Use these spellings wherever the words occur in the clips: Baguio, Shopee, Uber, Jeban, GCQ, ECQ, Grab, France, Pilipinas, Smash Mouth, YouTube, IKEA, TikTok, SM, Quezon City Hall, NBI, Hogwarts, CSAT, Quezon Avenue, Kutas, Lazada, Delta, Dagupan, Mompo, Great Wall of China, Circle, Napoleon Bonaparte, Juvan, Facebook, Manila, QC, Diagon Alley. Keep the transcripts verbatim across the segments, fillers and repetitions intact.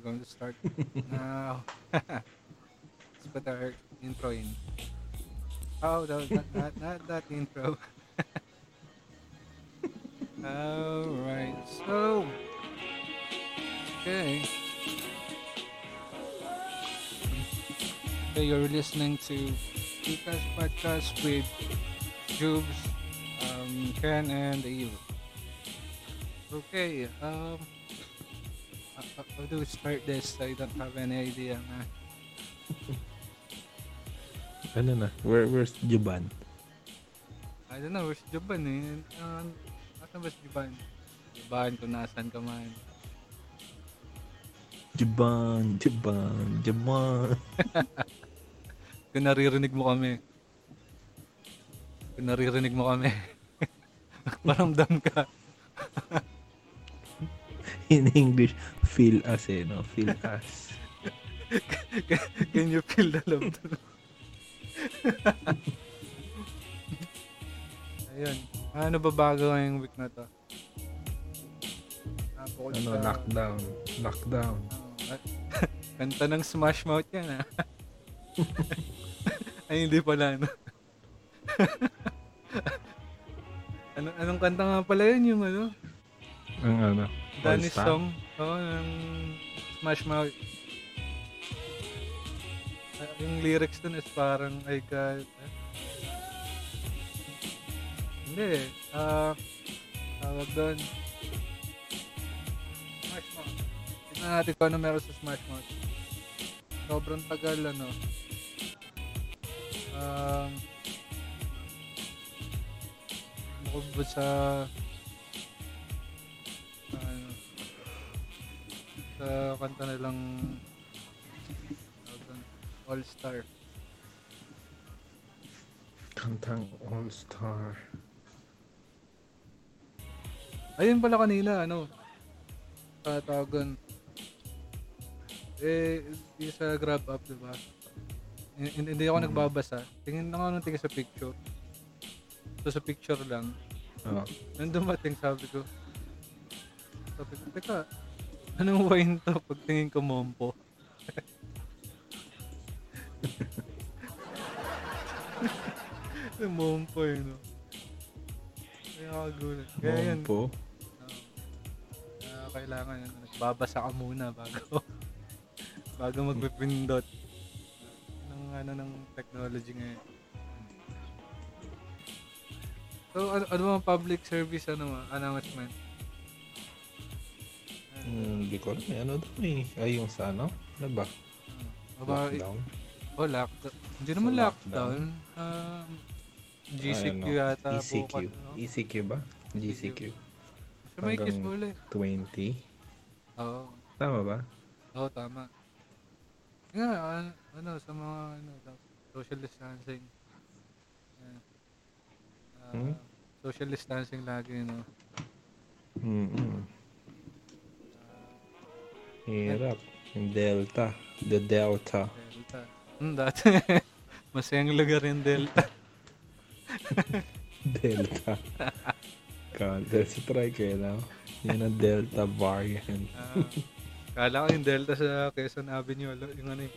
We're going to start now. Let's put our intro in. Oh, no, not, not, not that intro. Alright, so. Okay. So you're listening to Kutas Podcast with Jubes, um, Ken, and Eve. Okay, um, how do we start this? I don't have any idea na. Ano na? Where, where's Jeban? I don't know, where's Jeban eh? Um, asan ba si Jeban? Jeban, kung nasan ka man. Jeban, Jeban, Jeban. Kung naririnig mo kami. Kung naririnig mo kami. Paramdam ka. In English, feel us eh, no? Feel us. Can you feel the love? Ayun. Ano ba bago ngayong week na to? Ah, ano, sa... lockdown. Lockdown. Kanta ng Smash Mouth yan, ha? Ay, hindi pala, ano? Anong, anong kanta nga pala yun yung ano? Ang ano? Danny's song. Oo, ng Smash Mouth. Uh, yung lyrics dun is parang, I got... Eh? Hindi eh. Uh, tawag dun. Smash Mouth. Tignan natin kung ano meron sa Smash Mouth. Sobrang tagal, ano. Um... Bukod ba sa... Ano, sa kanta nilang All Star. Kantang All Star. Ayun pala kanila ano. Tatawagan. Eh isa Grab up, di ba? Hindi ako hmm. nagbabasa. Tingin na ako nung tingin sa picture. So sa picture lang. Oo. Oh. Nung dumating sabi ko. Sabi ko, teka, anong wine to? Pagtingin ko Mompo. Mompo yun, no? Kaya kagulat. Kaya yan. Mompo? Uh, kailangan yun. Nagbabasa ka muna bago bago magpipindot ng ano ng technology ngayon. So, ano, ano mga public service ano mga announcement? Hindi ko alam. Ano daw eh. Ay, yung sa ano? Ano ba? Uh, lockdown? Oh, lockdown. Hindi naman so, lockdown. Um, G C Q yata. E C Q. Bukan, no? E C Q ba? G C Q. So, may kiss mo ulit. twenty. Oo. Tama ba? Oo, oh, tama. Nga, ano, ano, sa mga ano, social distancing. Uh, hmm? Social distancing lagi, no? Hmm. Hirap. Yung Delta. The Delta. Delta. Hmm, dati. Masayang lugar yung Delta. Delta. God, let's try kayo na. Yun ang Delta variant. uh, kala ko yung Delta sa Quezon Avenue. Yung ano yung...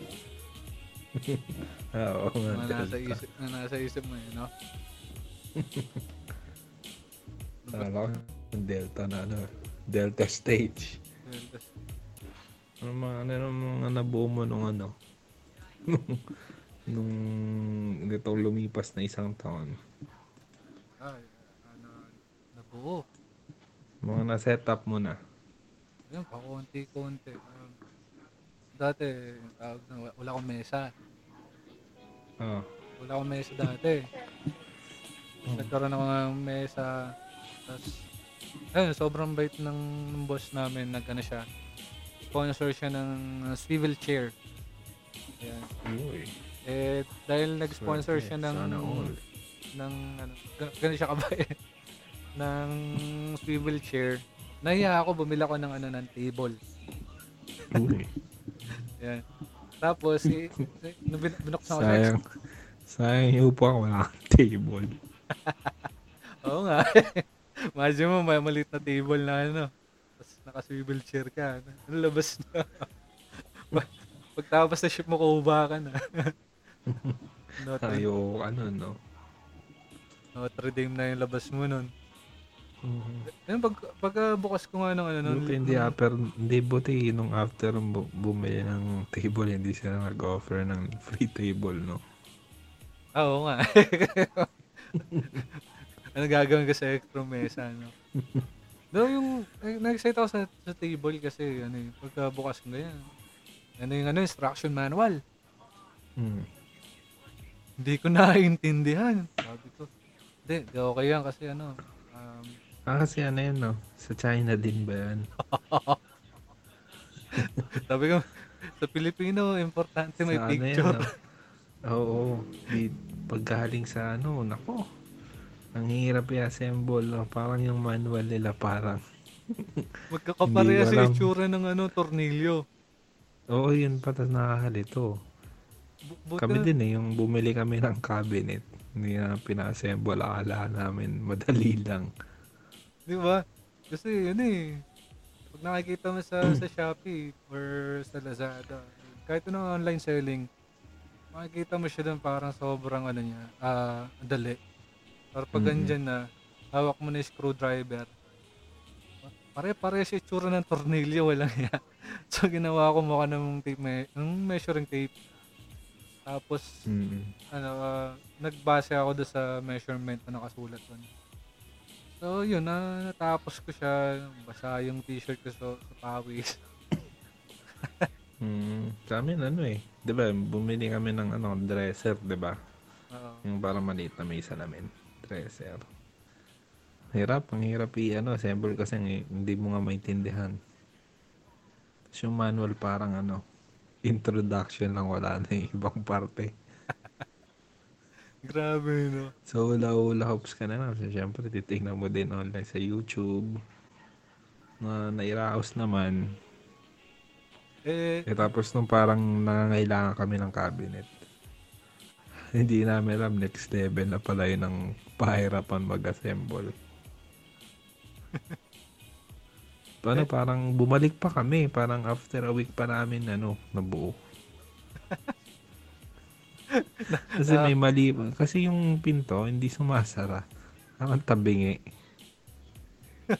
Oo, nga Delta. Yung nasa isip mo yun, no? Kala ko yung Delta na ano. Delta stage. Delta stage. Ano mga, ano mga nabuo mo nung ano? Nung dito lumipas na isang taon. Ay, ano, nabuo. Mga na-setup mo na. Ayun, pakunti-kunti. Um, dati, uh, wala akong mesa. Oo. Oh. Wala akong mesa dati. Oh. Nagkaroon ako ng mesa. Tapos, ayun, sobrang bait ng boss namin. Nag-ano siya. Sponsor siya ng uh, swivel chair. Ayan. Uy. Eh, dahil nag-sponsor siya ng ng ano, ganun siya kabay eh. ng swivel chair. Nahiya ako, bumili ako ng ano ng table. Uy. Ayan. Tapos, eh, binuksan ko siya. Sayang, yung upo ako, wala kang table. Oo nga. Imagine mo, may maliit na table na ano. Naka-swivel chair ka. Ano labas na? Pagtapos na ship mo, kuha ka na. Tayo, ano, no? Notre Dame na yung labas mo nun. Mm-hmm. Pag, pag uh, bukas ko nga ng ano nun. Buti hindi, upper, hindi buti nung after bu- bumili ng table, hindi sila nag-offer ng free table, no? Ah, oo nga. Ano gagawin ko sa extra mesa, no? No, yung nag-excite ako sa, sa table kasi ano yung pagkabukas ko ganyan. Ano yung ano, instruction manual. Hmm. Hindi ko naiintindihan. Sabi ko, hindi, di okay yan kasi ano. Um, ah, kasi ano yun, no? Sa China din ba yan? Sabi ko, sa Pilipino, importante may sa picture. Ano yan, no? Oo, di, paggaling sa ano, nako. Ang hirap i-assemble, no? Parang yung manual nila, parang. Magkakapareha sa itsura ng ano, tornilyo. Oo, yun pa, tas nakakalito. But, kami din eh, yung bumili kami ng cabinet. Hindi na pina-assemble, akala namin madali lang. Di ba? Kasi yun eh. Pag nakikita mo sa, sa Shopee or sa Lazada, kahit anong online selling, makikita mo siya doon parang sobrang ano niya, ah, uh, dali. Pero pag andyan mm-hmm. na, hawak mo na yung screwdriver, pare-pare siya itsura ng tornilyo, walang yan. So ginawa ko mukha ng tape, me- measuring tape. Tapos, mm-hmm. ano, uh, nagbase ako doon sa measurement na nakasulat doon. So, yun, uh, natapos ko siya. Basa yung t-shirt ko sa, sa pawis. Hmm, sa amin, ano eh. Diba, bumili kami ng ano, dresser, diba? Uh-oh. Yung parang maliit na may salamin. Dresser. Hirap, ang hirap i-ano. Assemble kasi hindi mo nga maintindihan. Tapos yung manual parang ano. Introduction lang, wala na yung ibang parte. Grabe, no? So, hula-hula hops ka na lang. So, siyempre, titignan mo din online sa YouTube. Na nairaos naman. Eh, eh tapos nung parang nangangailangan kami ng cabinet. Hindi namin alam, next level na pala yun ang pahirapan mag-assemble. Ano, parang bumalik pa kami. Parang after a week pa namin, ano, nabuo. Kasi may mali. Kasi yung pinto, hindi sumasara. Ang tabingi.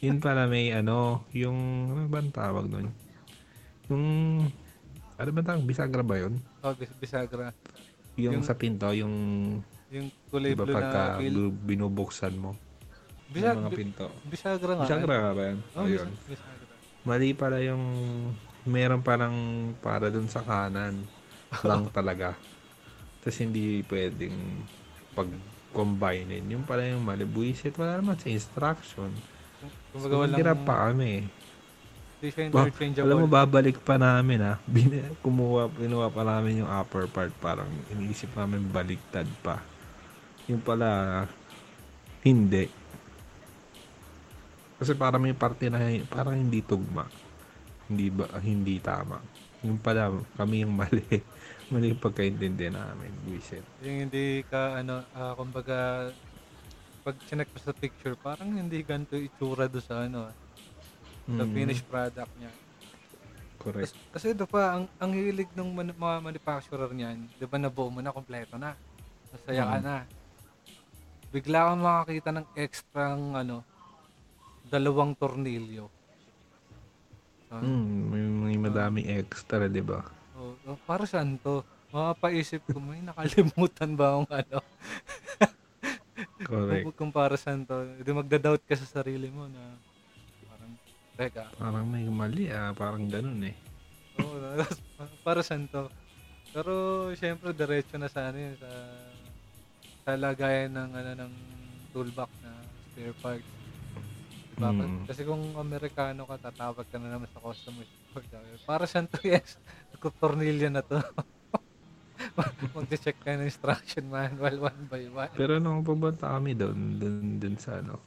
Yun pala may, ano, yung, ano ba ang tawag nun? Yung, ano ba ang tawag? Bisagra ba yun? Oh, bisagra. Yung, yung sa pinto, yung, yung kulay blue na gil. Binubuksan mo. Bisag, mga pinto. Bisagra nga. Bisagra nga ba yan? Oh, ayun. Bisagra. Mali pala yung meron parang para dun sa kanan lang talaga. Tapos hindi pwedeng pag-combine. Yung pala yung mali. Buisit. Wala naman sa instruction. So, hirap pa kami. Ba- alam mo, babalik pa namin ha. Bin- kumuha, pinuha pa namin yung upper part. Parang iniisip namin baliktad pa. Yung pala, hindi. Kasi para may parte na parang hindi tugma. Hindi ba hindi tama. Yung pala kami yung mali. Mali yung pagkaintindi namin, buisit. Yung hindi ka ano, uh, kumbaga pag chinek mo sa picture, parang hindi ganito itsura do sa ano. Mm. Sa finished product niya. Correct. Kasi, kasi do pa ang ang hilig ng man, mga manufacturer niyan, 'di ba nabuo mo na kompleto na. Masaya mm. ka na. Bigla kang makakita ng extra ng ano dalawang tornilyo. Ah. Mm, may, may madami uh, extra, di ba? Oh, oh, para saan to? Mapapaisip ko, may nakalimutan ba akong ano? Correct. Kung, kung para saan to, hindi magda-doubt ka sa sarili mo na parang, teka. Parang may mali ah, parang ganun eh. Oo, oh, para saan to? Pero, siyempre, diretso na sana yun sa, sa lagayan ng, ano, ng toolbox na spare part. Diba? Mm. Kasi kung Amerikano ka, tatawag ka na naman sa customer support. Para saan to, yes? Tornilyo na to. Mag-check ka ng instruction manual one by one. Pero nung pumunta kami doon, doon, doon sa ano,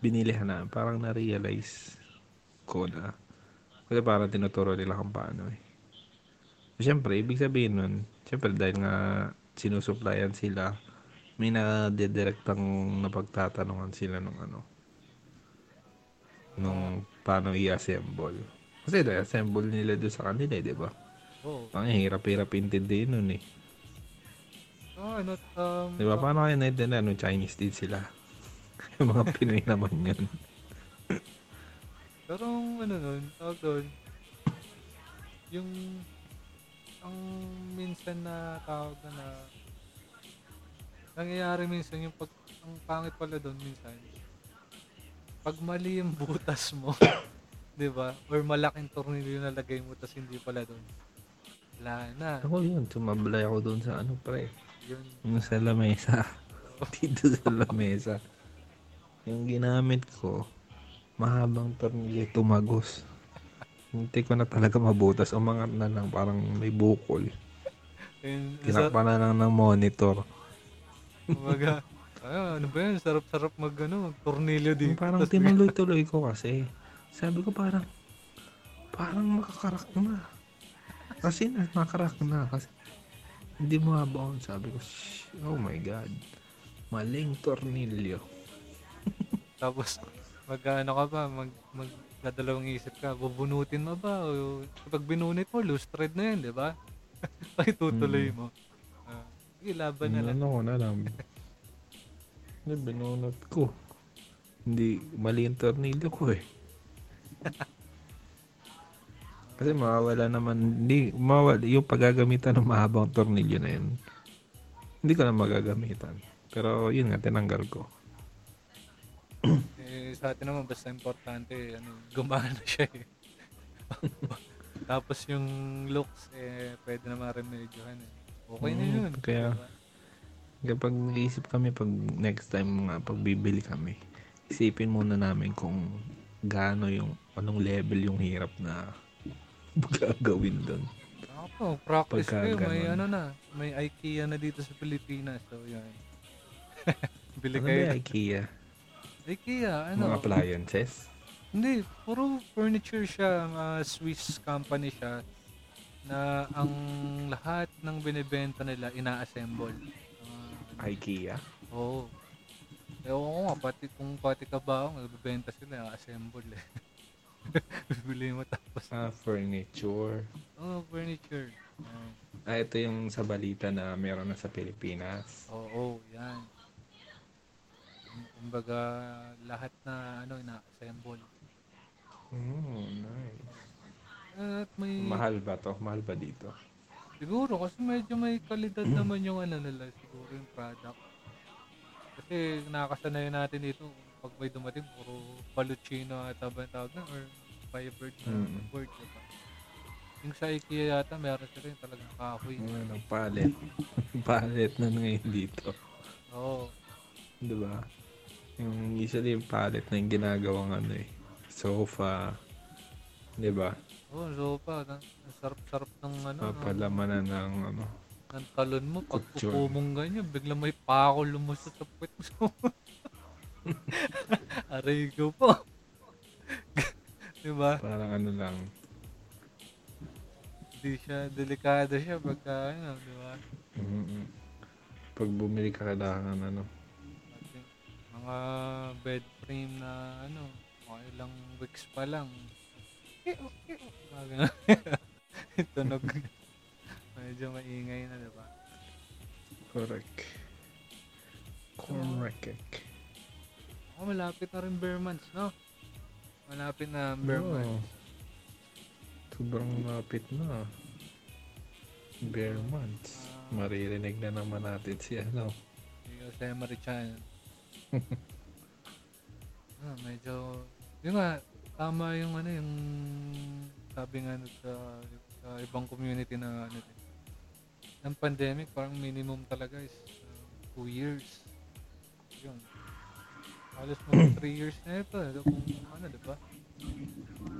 binilihan na, parang na-realize ko na. Kasi parang tinuturo nila kung paano eh. Siyempre, ibig sabihin nun, siyempre dahil nga sinusupplyan sila, may na-dedirectang napagtatanungan sila ng ano. Nung paano i-assemble. Kasi na-assemble nila doon sa kanila, eh, di ba? Oh. Ang hirap-hirap intindihin nun eh. Oh, not, um, di ba? Paano kayo naintindihan nung Chinese din sila? Yung mga Pinoy naman yun. Pero ano nun, tawag doon, yung ang minsan na tawag na na nangyayari minsan yung pag, ang pangit pala doon minsan pag mali yung butas mo di ba? Or malaking tornilyo na lagay mo tas hindi pala doon. Wala na. Ako yun, tumablay ako doon sa ano pre. Yun. Yung sa lamesa. Dito sa lamesa. Yung ginamit ko mahabang tornilyo tumagos. Hindi ko na talaga mabutas. Umangat na lang. Parang may bukol. Tinakpan na lang ng monitor. Umaga. Ano ba yan? Sarap-sarap mag ano, tornilyo dito. Parang tinuloy-tuloy ko kasi. Sabi ko parang parang makakarak na. Kasi nakakarak na. Kasi hindi mo habaon. Sabi ko, oh my God. Maling tornilyo. Tapos mag-ano ka ba, mag, mag, nadalawang isip ka, bubunutin mo ba? O, kapag binunit mo, loose thread na yun, di ba? Ay, tutuloy mo. Uh, sige, laban na lang. Ano ko na lang. Binunot ko. Hindi, mali yung tornilyo ko eh. Kasi mawawala naman, hindi, mawawala, yung paggagamitan ng mahabang tornilyo na yun, hindi ko na magagamitan. Pero yun nga, tinanggal ko. Eh, sa atin naman basta importante ano, gumana siya eh. Tapos yung looks eh pwede naman remedyohan eh. Okay mm, na yun. Kaya diba? Kapag naisip kami pag next time nga pag bibili kami, isipin muna namin kung gaano yung anong level yung hirap na gagawin doon. Ako, practice kayo, may ano na, may IKEA na dito sa Pilipinas. So yun. Bili ano kayo ba IKEA? IKEA, ano? Mga appliances? Hindi, puro furniture siya. Uh, Swiss company siya na ang lahat ng binibenta nila ina-assemble. Uh, IKEA? Oo. Oh. Ewan ko nga, pati, kung pati kabaong, nagbibenta sila, assemble eh. Bibili mo tapos. Ah, furniture. Oo, oh, furniture. Uh, ah, ito yung sa balita na meron na sa Pilipinas. Oo, oh, oh, yan. Kumbaga lahat na ano ina-assemble. Oh, nice. At may mahal ba to? Mahal ba dito? Siguro kasi medyo may kalidad mm. naman yung ano nila, siguro yung product. Kasi nakakasanayan natin dito pag may dumating puro paluchino at tawag na or fiber na mm. board pa. Yung sa IKEA yata meron sila yung talagang kahoy. Ano, mm, palet. Palet na ngayon dito. Oo. Oh. Diba? Yung usually yung palette na yung ginagawang ano eh. Sofa. Diba? Oo, oh, sofa. Sarap-sarap ng ano. Papalamanan ng, ng ano. Ang talon mo. Pag upo mong ganyan, biglang may pako lumusot sa puwet mo. Aray ko po. Diba? Parang ano lang. Hindi siya, delikado siya pagka ano, diba? Mm-hmm. Pag bumili ka kailangan ano. Mga bed frame na ano, mga ilang weeks pa lang. Eo, eo. Tunog. Medyo maingay na, diba? Correct. Correct. Oh, malapit na rin bare months, no? Malapit na bare oh. months. Sobrang malapit na. Bare months. Uh, Maririnig na naman natin siya, no? Yung Semari Channel. Ah, medyo yun nga, tama yung ano yung sabi nga sa uh, ibang community na ano din ng pandemic, parang minimum talaga is uh, two years yun, alas mga three years na ito kung ano, diba?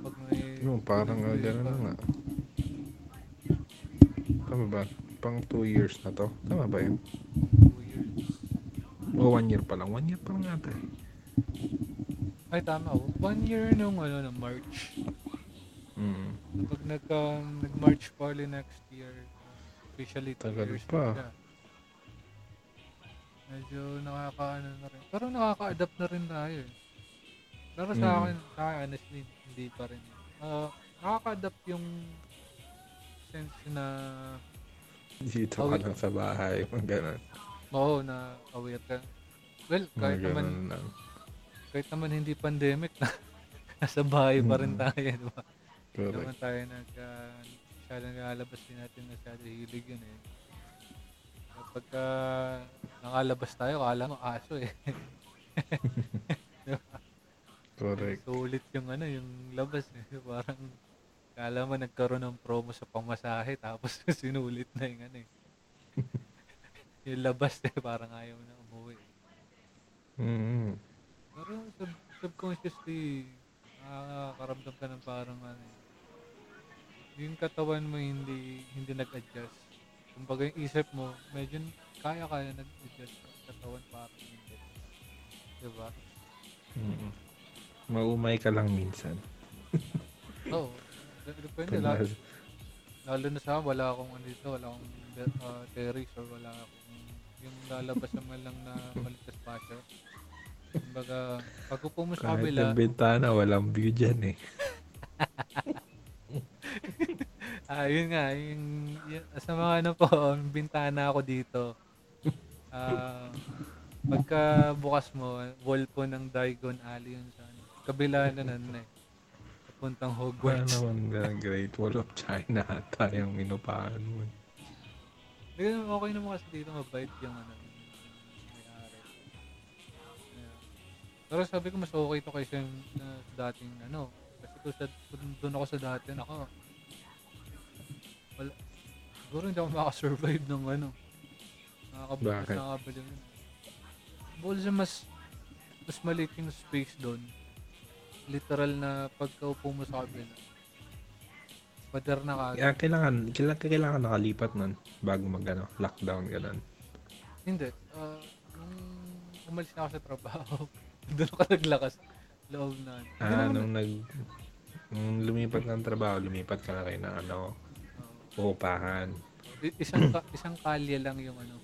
Pag may yung parang uh, gano'n na nga, tama ba? Pang two years na to, tama ba yun? O, one year pa lang. One year pa lang natin. Ay, tama. One year nung, ano, nung March. Mm. So, pag nagka, nag-March pa ulit next year, officially two Tagal years pa. Na. Medyo nakaka-ano na rin. Pero nakaka-adapt na rin tayo. Pero sa mm. akin, honestly, hindi pa rin. Uh, nakaka-adapt yung sense na dito ka lang sa bahay, gano'n. Oo, na aware ka. Well, kahit naman lang. Kahit naman hindi pandemic na nasa bahay pa rin tayo, di ba? Hindi naman tayo nagka masyado nakalabas din natin, masyado hilig yun eh. Kapag uh, nakalabas tayo, kala mo aso eh. Diba? Correct. Sulit yung ano, yung labas eh. Parang kala mo nagkaroon ng promo sa pamasahe tapos sinulit na yung ano eh. Yung labas eh, parang ayaw na umuwi. Mm-hmm. Pero sub- subconsciously nakakaramdam uh, ka ng parang ano eh. Yung katawan mo hindi hindi nag-adjust. Kumbaga yung isip mo, medyo kaya-kaya nag-adjust yung katawan parang hindi. Diba? Mm-hmm. Maumay ka lang minsan. Oo. Depende lang. Lalo na sa wala akong ano dito, wala akong uh, terrace or wala akong yung lalabas naman lang na malitas basher. Kumbaga, pag upo mo sa kabila... Kahit yung bintana, walang view dyan eh. Ah, yun nga. Yung, yun, sa mga ano po, bintana ako dito. Ah... Uh, Pagka bukas mo, wall po ng Diagon Alley yun sa ano. Kabila na nun eh. Papuntang Hogwarts. Wala naman na Great Wall of China ata yung inupahan mo. Okay, okay naman kasi dito mabait yung ano. May-ari. Yeah. Pero sabi ko mas okay to kaysa yung uh, dating ano. Kasi kung sa, doon ako sa dating ako. Wala. Siguro hindi ako makasurvive ng ano. Nakakabukas na kabila yun. Bukod sa mas, mas maliit yung space doon, literal na pagkaupo mo sa kabila, pader na kagad. Yeah, kailangan, kailangan, kailangan nakalipat nun bago mag ano, lockdown gano'n. Hindi. Uh, umalis na ako sa trabaho, doon ako naglakas loob na. Ah, nung, nag, nung lumipat ng trabaho, lumipat ka na rin na ano, uupahan. Uh, isang, isang kalye lang yung ano,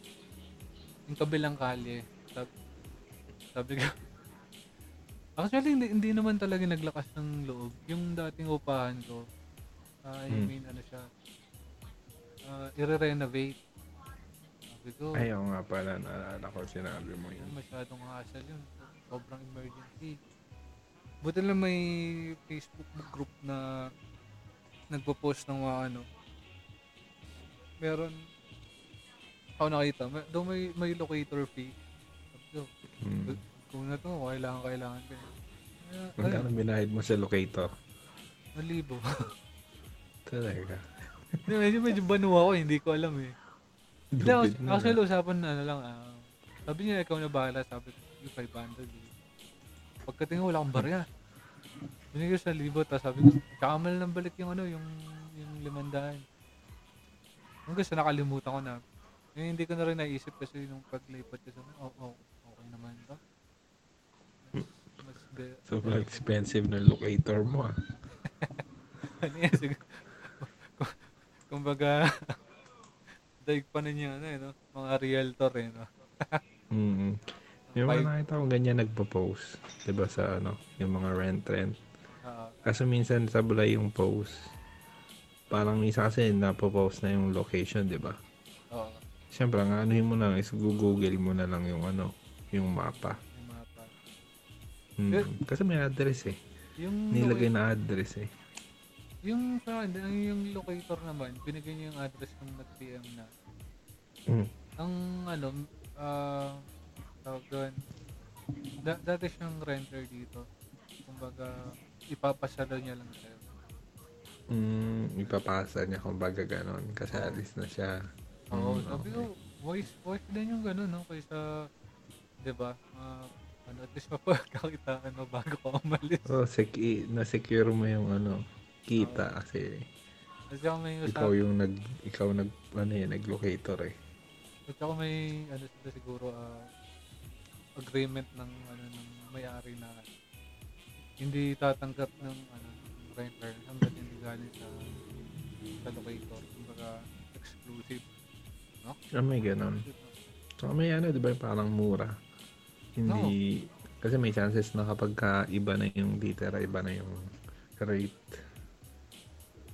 yung kabilang kalye. Sabi ko, actually hindi, hindi naman talaga naglakas ng loob. Yung dating upahan ko, uh, I mean hmm. ano siya, uh, i-renovate. Sabi ko, ayaw nga pala, naalala ko sinabi mo yun. Masyadong hassle yun, sobrang emergency. Buti lang may Facebook group na nagpo-post ng mga ano. Meron, ako nakita, may, doon may, may locator fee. Hmm. Kung na to, kailangan, kailangan ko. Magkano binahid mo sa locator? Malibo. Talaga. Medyo, medyo banuwa ko, hindi ko alam eh. Dupid na. Actually, usapan na ano lang. Uh, sabi niya, ikaw na bahala. Sabi ko, five hundred. Eh. Pagkatingin, wala akong barya. Binigay sa libo, tapos sabi ko, kamal nang balik yung ano, yung, yung limandaan. Ang gusto, nakalimutan ko na. Eh, hindi ko na rin naisip kasi nung paglipat ko sabi, oh, oh. naman ba? Be- so expensive na locator mo ah. Ano yan? Sig- kumbaga, daig pa ninyo ano eh, no? Mga realtor eh, no? Mm-hmm. Yung mga nakita ko ganyan nagpo-post, diba sa ano, yung mga rent-rent. Uh, Kaso minsan sablay yung post. Parang isa kasi napo-post na yung location, diba? Oo. Uh, Siyempre, ang anuhin mo na lang is Google mo na lang yung ano, yung mapa. Yung mapa. Hmm. But, kasi may address eh. Yung nilagay locator, na address eh. Yung sa yung locator naman, binigay niya yung address ng nag-P M na. Mm. Ang ano, ah, uh, tawag da- dati siyang renter dito. Kumbaga, ipapasa daw niya lang sa'yo. Mm, ipapasa niya kumbaga ganon. Kasi alis na siya. Oo, oh, mm, sabi okay. ko, voice, voice din yung ganon, no? Kaysa diba? Uh, ano, at least mapagkakitaan mo bago ka umalis. Oo, oh, sec- na-secure mo yung ano, kita oh. Kasi at saka may usap- ikaw yung nag, ikaw nag, ano yun, nag-locator eh. At saka may, ano sila siguro, uh, agreement ng, ano, ng may-ari na hindi tatanggap ng, ano, renter hanggang hindi galing sa, sa locator. Kumbaga, exclusive. No? Oh my God, um. So may ano, diba parang mura. Hindi, no. Kasi may chances na kapag ka iba na yung litera, iba na yung rate.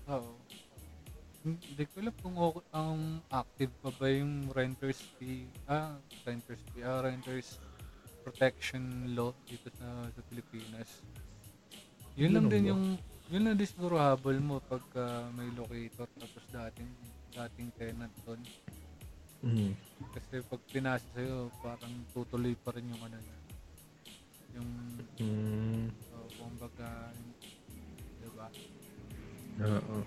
Oo. Hindi ko alam kung ang active pa ba yung renters fee, ah, renters fee, ah, renters protection law dito sa, sa Pilipinas. Yun lang din yung, yun lang din siguro habol mo pagka may locator tapos dating, dating tenant doon. Mm. Kasi pag pinasa sa'yo, parang tutuloy pa rin yung ano na. Yung, mm. uh, kung baga, diba? Oo.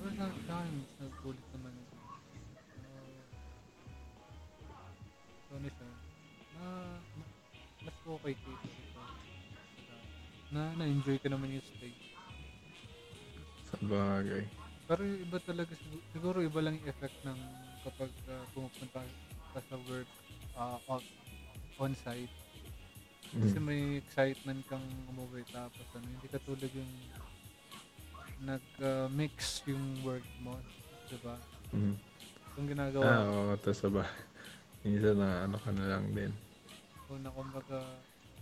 Pero sa akin, nagkulit naman. So, uh, nisa, na, na, mas okay dito. Na, na-enjoy ka naman yung stay. Sa bagay. Pero iba talaga, siguro iba lang yung effect ng kapag uh, pumupunta ka sa work uh, off, on-site. Kasi mm. may excitement kang umuwi tapos ano, hindi katulad yung nag-mix uh, yung work mo, diba? Mm. Itong ginagawa. Ah, oo, tapos ba? Minsan na ano ka na lang din. Kung na kumbaga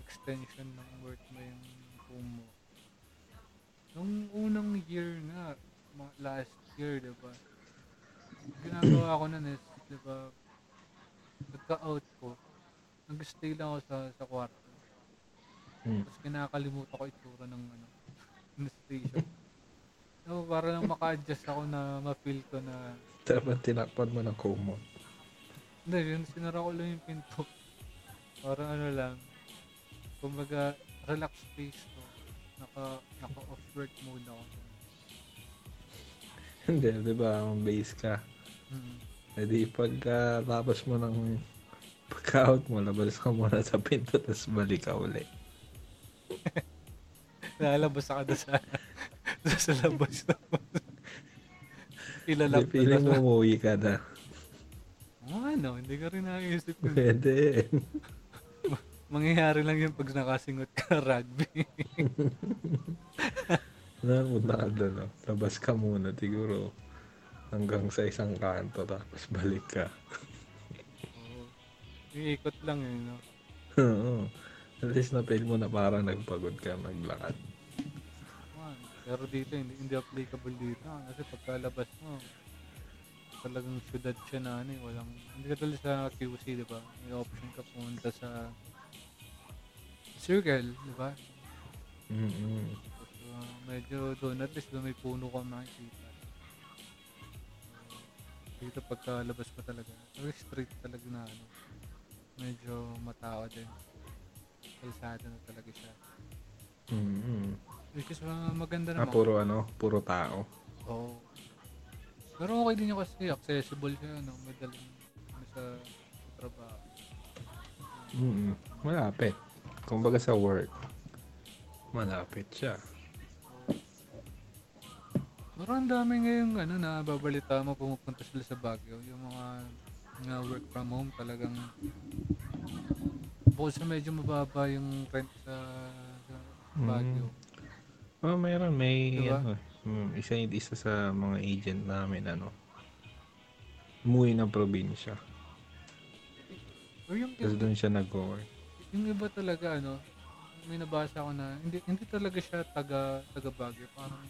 extension ng work mo yung home mo. Nung unang year nga, last year, diba? Ginagawa ko nun is, diba, nagka-out ko, nag-stay lang ako sa, sa kwarto. Mm. Tapos kinakalimutan ko itura ng, ano, ng station. So, para lang maka-adjust ako na ma-feel ko na... Dapat tinakpan mo ng komo. Hindi, yun, sinara ko lang yung pinto. Para ano lang, kumbaga, relax space ko. Naka, naka-off work mode ako. Hindi, diba, ang base ka. Mm-hmm. E di pagkatapos uh, mo ng pagka-out mo, labas ka muna sa pinto, tapos balik ka ulit. Nalabas ka na sa, sa labas naman. Ilalap na. Feeling mo umuwi ka na. Ah, no, hindi ka rin naisip. Pwede. Mangyayari lang yung pag nakasingot ka rugby. Namunta ka doon, no? Labas ka muna, siguro hanggang sa isang kanto, tapos balik ka. Iikot lang yun, no? Oo. At least na-fail mo na parang nagpagod ka, naglakad. Man, pero dito, hindi, hindi applicable dito. Kasi pagkalabas mo, talagang syudad siya na, ano, walang... Hindi ka talaga sa Q C, di ba? May option ka pumunta sa Circle, di ba? Mm-hmm. So, uh, medyo doon, at least doon may puno ka makikita. Dito pagkalabas mo talaga. Pero straight talaga na, ano. Medyo matao din. Kalsada na talaga siya. Mm-hmm. Which is uh, maganda naman. Ah, puro ano? Puro tao? Oo. Pero okay din yung kasi accessible siya, ano? Madaling sa, sa trabaho. Mm-hmm. Malapit. Kumbaga sa work. Malapit siya. Pero ang dami ngayong ano, nababalita mo pumupunta sila sa Baguio. Yung mga na work from home talagang bukod sa medyo mababa yung rent sa, sa Baguio. Mm. Oh, mayroon. May diba? Ano, isa, isa sa mga agent namin, ano, umuwi ng probinsya. Tapos doon siya nag-work. Yung iba talaga, ano, may nabasa ko na, hindi, hindi talaga siya taga, taga Baguio. Parang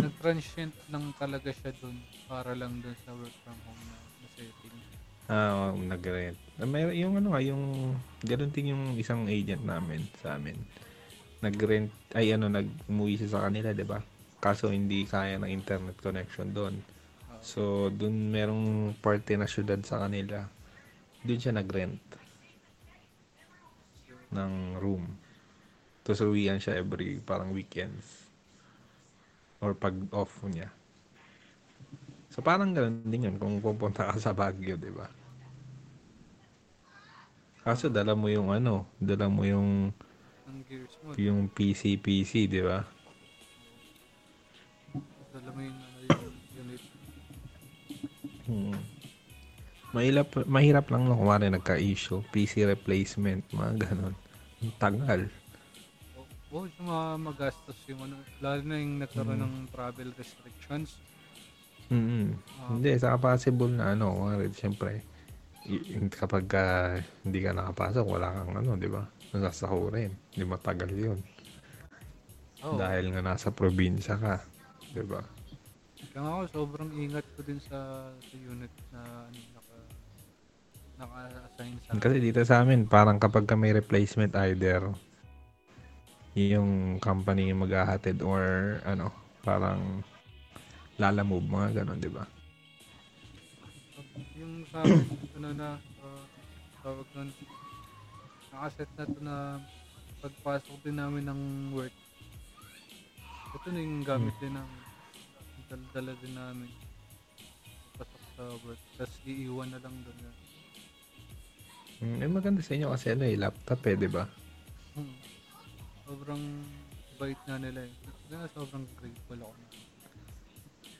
nag-transient lang talaga siya doon para lang doon sa work from home na setting. Ah, oh, nag-rent. May yung ano, yung ganoon din yung isang agent namin sa amin. Nag-rent ay ano, nag-umuwi siya sa kanila, 'di ba? Kaso hindi kaya ng internet connection doon. So, doon merong parte na syudad sa kanila. Doon siya nag-rent ng room. Tapos uwian siya every parang weekends or pag off niya. So parang gano'n din yun kung pupunta ka sa Baguio, di ba? Kaso dala mo yung ano, dala mo yung yung P C P C, di ba? Dala mo yung unit. Hmm. Mahirap, mahirap lang no, kumari nagka-issue, P C replacement, mga gano'n. Ang tagal. Oo, oh, oh, magastos yung ano, lalo na yung nagkaroon hmm. ng travel restrictions. Mm-hmm. Um, hindi, saka possible na ano, siyempre kapag uh, hindi ka nakapasok, wala kang ano, di ba? Nasasahurin, hindi matagal yun. Oh. Dahil nga nasa probinsya ka, di ba? Kaya nga ako, sobrang ingat ko din sa, sa unit na ano, naka, naka-assign sa akin. Kasi dito sa amin, parang kapag may replacement either, yung company yung mag-ahatid or ano, parang lalamove, mga ganun, di ba? Yung sa ano na, uh, tawag nun, nakaset na to na pagpasok din namin ng work. Ito na yung gamit hmm. din namin. Dala-dala din namin. Pasok sa work. Tapos iiwan na lang doon. Hmm, eh maganda sa inyo kasi ano eh, laptop eh, di ba? Hmm. Sobrang bait na nila eh. Kaya sobrang grateful ako na.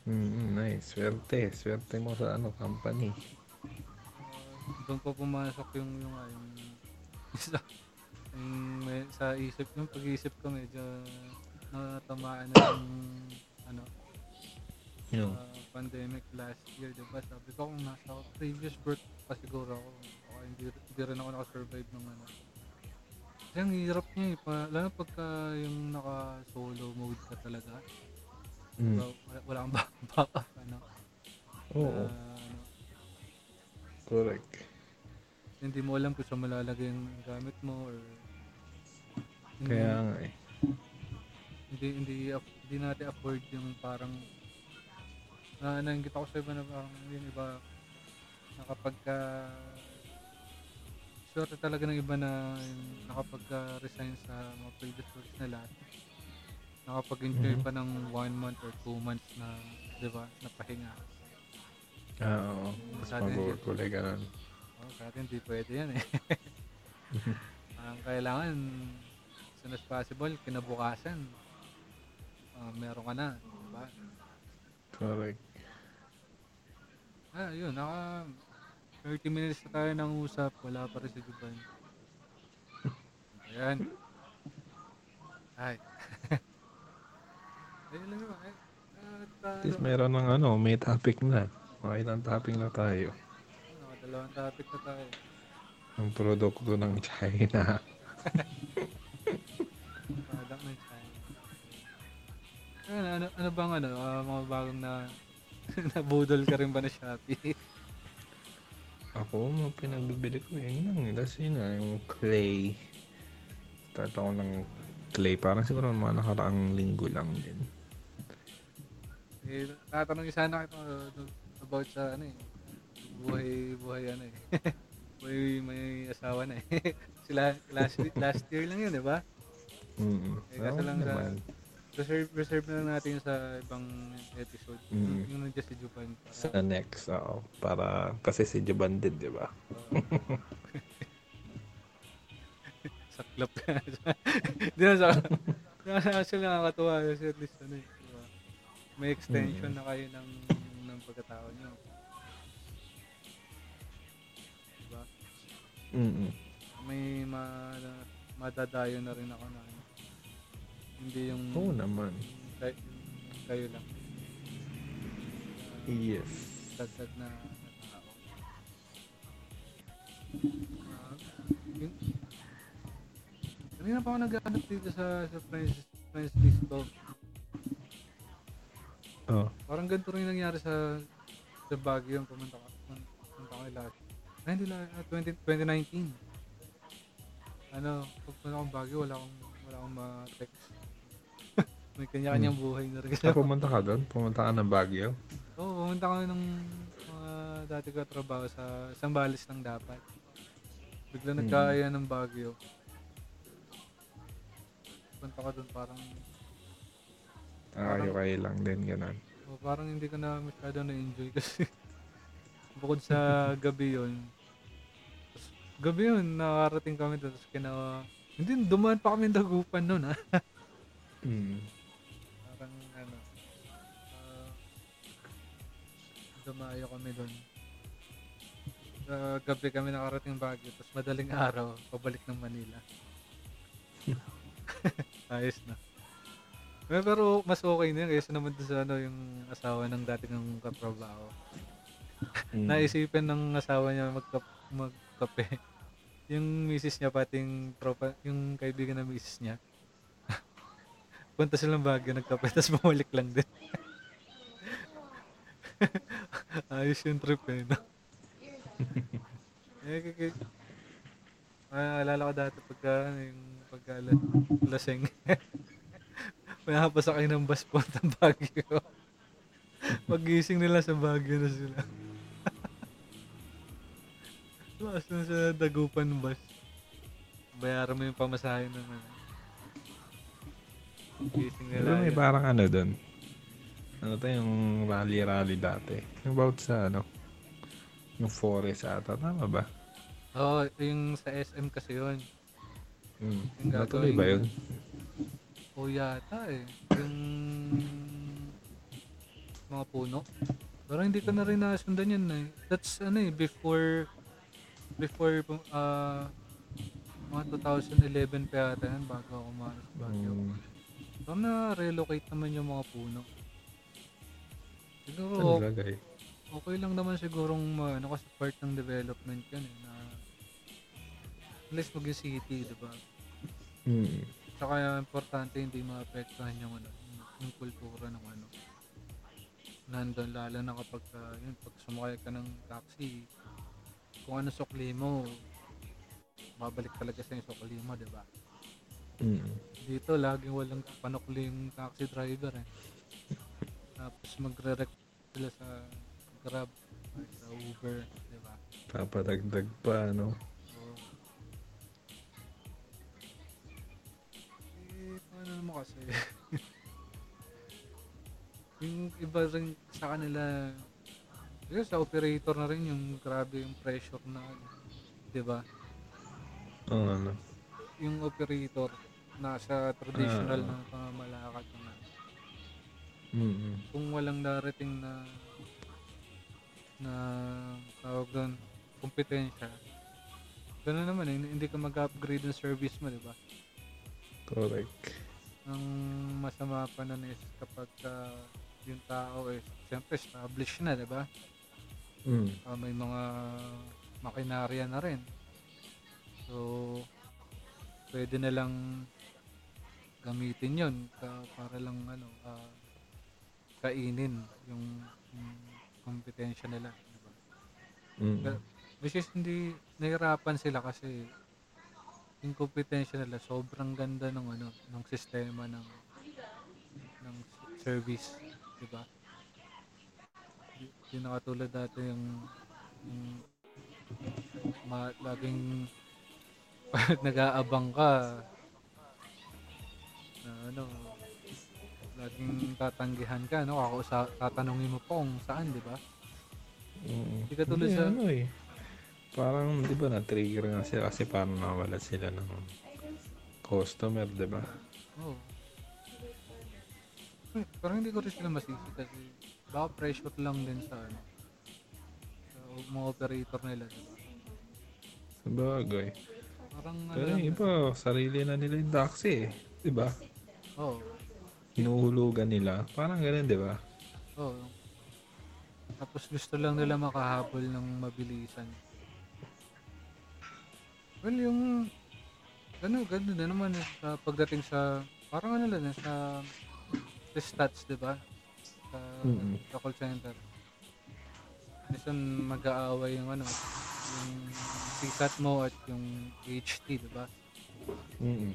Mm, nice. Swerte. Swerte mo sa ano, company. Uh, doon pa pumasok yung yung yung, yung, yung may, sa isip ng pag-iisip ko medyo natamaan na yung ano yung uh, pandemic last year, diba? Sabi ko kung nasa previous work pa siguro ako, okay, hindi, hindi rin ako nakasurvive ng ano. Kasi ang hirap niya eh, pa, lalo pagka yung naka-solo mode ka talaga. Mm. So, wala, wala kang baka, baka ano. Oo. Uh, ano. Correct. Hindi mo alam kung saan malalagay yung gamit mo or hindi, kaya nga eh. Hindi, hindi, hindi natin afford yung parang na, nangkita ko sa iba na parang yun iba nakapagka sure talaga ng iba na yung, nakapagka-resign sa mga previous works nila. Nakapag-enjoy mm-hmm. pa ng one month or two months na, di ba, napahinga. Ah, oo. Mas mag-work-ulig ka nun. Oo, sa atin hindi pwede yan eh. Ang kailangan, as soon as possible, kinabukasan, uh, meron ka na, di ba? Correct. Ah, yun, naka thirty minutes na tayo nang usap, wala pa rin sa Juvan. Ayan. Ay. At least meron ng ano, may topic na. Okay, ng topic na tayo. Nakadalawang topic na tayo. Ang produkto ng China. Product ng China. Ano, ano, ano bang ano, uh, mga bagong na nabudol ka rin ba na Shopee? Ako, mga pinagbibili ko eh. Yung lang, that's yun na, yung clay. Start ako ng clay. Parang siguro mga nakaraang linggo lang din. Eh, tatanungin sana kita about sa ano eh, buhay, buhay ano eh. Buhay may asawa na eh. Sila, last, last year lang yun, di ba? Mm-hmm. Eh, kaso oh, lang naman. Sa, reserve, reserve lang natin sa ibang episode. Mm-hmm. Yung nandiyan si Juvan. Para, sa next, oo. Para, kasi si Juvan din, di ba? Saklap ka. Hindi na saklap. Actually, nakakatuwa. Kasi at least ano eh. May extension mm. na kayo ng, ng pagkatao nyo. Diba? Mm-mm. May ma, madadayo na rin ako na hindi yung oo naman. Kayo, kayo lang. Uh, yes. Dagdag na, na tao. Uh, yun. Kanina pa ako nag-ahanap dito sa, sa French, French Discord. Oh. Parang ganito rin nangyari sa sa Baguio yung pumunta ko. Pumunta ko last. twenty nineteen Ano, pumunta akong Baguio, wala akong wala akong ma-text. May kanya-kanyang hmm. buhay na rin. Ah, pumunta ka doon? Pumunta ka ng Baguio? Oo, pumunta ko ng uh, dati ko trabaho sa San Balis lang dapat. Bigla hmm. nagkaaya ng Baguio. Pumunta ko doon parang ah, parang, okay lang din, gano'n. Oh, parang hindi ko na masyado na-enjoy kasi bukod sa gabi yun. Gabi yun, nakarating kami doon. Tapos kinawa, hindi, dumaan pa kami Dagupan noon, ha? Mm. Parang, ano, uh, dumayo kami doon. Uh, gabi kami nakarating Baguio. Tapos madaling araw, pabalik ng Manila. Ayos na. May pero mas okay na yun kaysa naman doon sa ano yung asawa ng dati ng katrabaho. Mm. Naisipin ng asawa niya magkap- magkape. Yung misis niya pating tropa, yung kaibigan ng misis niya. Punta silang Baguio nagkape tapos bumalik lang din. Ayos yung trip eh, no? Eh, kaya, ah, alala ko dati pagka, yung pagkalasing. Pinapasa kayo ng bus po ng Baguio. Pag-gising nila sa Baguio na sila. Tumaas na sa Dagupan bus. Bayaran mo yung pamasahin naman. Gising nila. Pero may yun. Parang ano doon. Ano to yung rally-rally dati. About sa ano. Yung forest ata. Tama ba? Oo. Oh, yung sa S M kasi yun. Hmm. Natuloy ba yun? O yata eh. Yung mga puno. Pero hindi ko na rin nasundan yun eh. That's ano eh, before before uh, mga twenty eleven pa yata yan bago ako umalis Baguio. Hmm. So na-relocate naman yung mga puno. Siguro okay, okay lang naman sigurong uh, ano kasi part ng development yun eh. Na, at least maging city, diba? Hmm. Saka importante hindi maapektuhan yung ano, yung kultura ng ano. Nandun lalo na kapag uh, yun, pag sumakay ka ng taxi, kung ano sukli mo, babalik talaga sa yung sukli mo, diba? Mm. Dito laging walang panukling taxi driver eh. Tapos magre-request sila sa Grab, sa Uber, diba? Papadagdag pa, no? Ano mo kasi yung iba rin sa kanila yun, sa operator na rin yung grabe yung pressure na diba oh, ano yung operator nasa traditional ah, na pamamalakad na mm-hmm. Kung walang darating na na tawag doon kompetensya gano'n naman eh, hindi ka mag-upgrade ng service mo diba correct. Ang masama pa nun is kapag uh, yung tao is siyempre established na, diba? Mm. Uh, may mga makinarya na rin. So, pwede na lang gamitin yun ka, para lang ano, uh, kainin yung, yung kompetensya nila, diba? Mm. But, which is hindi, nahirapan sila kasi yung kompetensya nila sobrang ganda ng ano ng sistema ng ng service, di ba? Yung nakatulad dati yung, yung ma, laging nag-aabang ka na ano laging tatanggihan ka no ako sa tatanungin mo po kung saan, di ba? Mm. Di ka tulad yeah, sa ano eh. Parang, di ba, na-trigger nga sila kasi parang nawala sila ng customer, di ba? Oo. Oh. Parang hindi ko rin sila masisi kasi baka pressure lang din sa, ano, sa mga operator nila, di ba? Sa bagay. Parang, pero yung iba, sarili na nila yung taxi, di ba? Oo. Oh. Hinuhulugan nila. Parang ganun, di ba? Oo. Oh. Tapos gusto lang nila makahabol ng mabilisan. Well, yung ano, gano'n na naman sa pagdating sa parang ano lang, sa, sa stats, diba? Sa, mm-hmm. Sa call center. Isang mag-aaway yung ano, yung C SAT mo at yung H T, diba? Mm-hmm.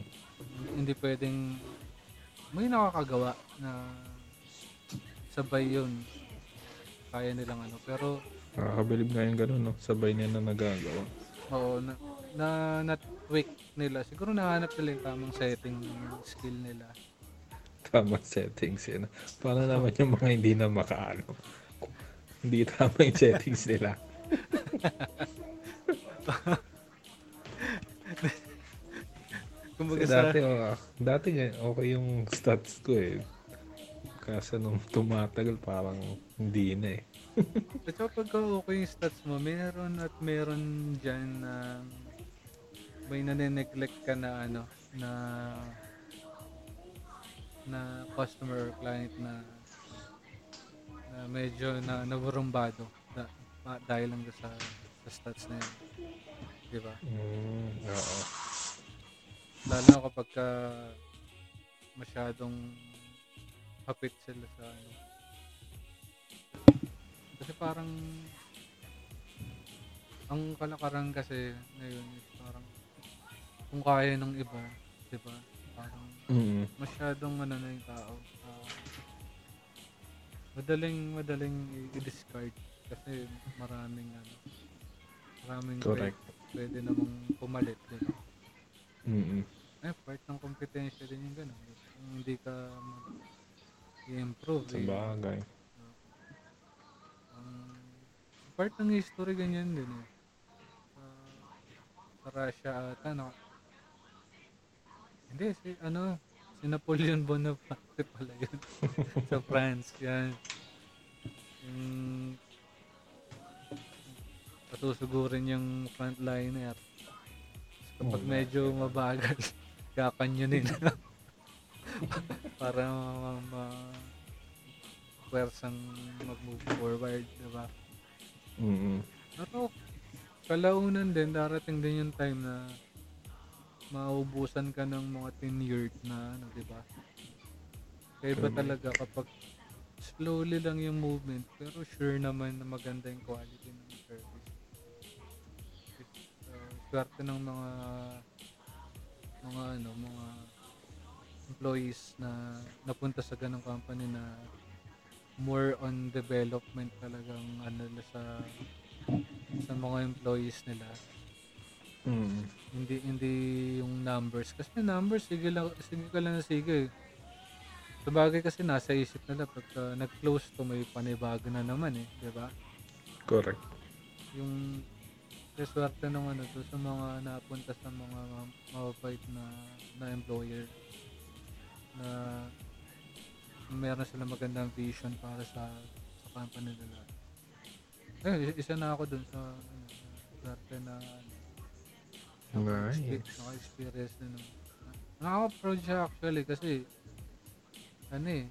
Hindi pwedeng may nakakagawa na sabay yun. Kaya nilang ano, pero nakakabilib nga yung gano'n, no? Sabay nila na nagagawa. Oo, na na not weak nila. Siguro nahanap nila yung tamang setting skill nila. Tamang settings yun. Paano naman yung mga hindi na makaano? Hindi tama yung settings nila. Kumbaga sa... Dati, oh, dati okay yung stats ko eh. Kasi nung tumatagal parang hindi na eh. At so pagka okay yung stats mo, meron at meron dyan na... Uh, may nane-neglect ka na ano na na customer or client na, na medyo na naburumbado na, dahil lang sa, sa stats na yun, di ba? Mm, oo. Lalo kapag ka masyadong hapit sila sa ano Kasi parang ang kalakaran kasi ngayon is parang kung kaya ng iba, di ba? Parang mm-hmm. masyadong ano na yung tao. Uh, madaling, madaling i-discard kasi maraming ano, maraming pwede, pwede namang pumalit. Diba? Mm-hmm. Eh, part ng kompetensya din yung gano'n. Kung hindi ka i-improve. Sa bagay. Eh. Um, part ng history ganyan din eh. Sa Russia ata, no? Hindi, si, ano, si Napoleon Bonaparte pala yun. Sa France, yan. Yung patusugurin yung frontliner. Kapag oh, medyo yeah. mabagal, kakanyunin. Para ma-pwersang mag-move forward, diba? Mm-hmm. Pero, kalaunan din, darating din yung time na maubusan ka ng mga tenured na ano, diba? Kaya ba talaga kapag slowly lang yung movement pero sure naman na maganda yung quality ng service. Uh, swerte ng mga mga ano, mga employees na napunta sa ganung company na more on development talagang ano sa sa mga employees nila. Mm. Hindi hindi yung numbers kasi numbers sige lang sige ka lang na sige. Sabagay kasi nasa isip nila pag uh, nag-close to may panibago na naman eh, di ba? Correct. Yung reswerte ng ano to sa mga napunta sa mga mababait na na employer na meron silang magandang vision para sa sa company nila. Eh, isa na ako dun sa ano, dati na ano, naka-experience na nun. Nakaka-proud siya actually kasi ano eh,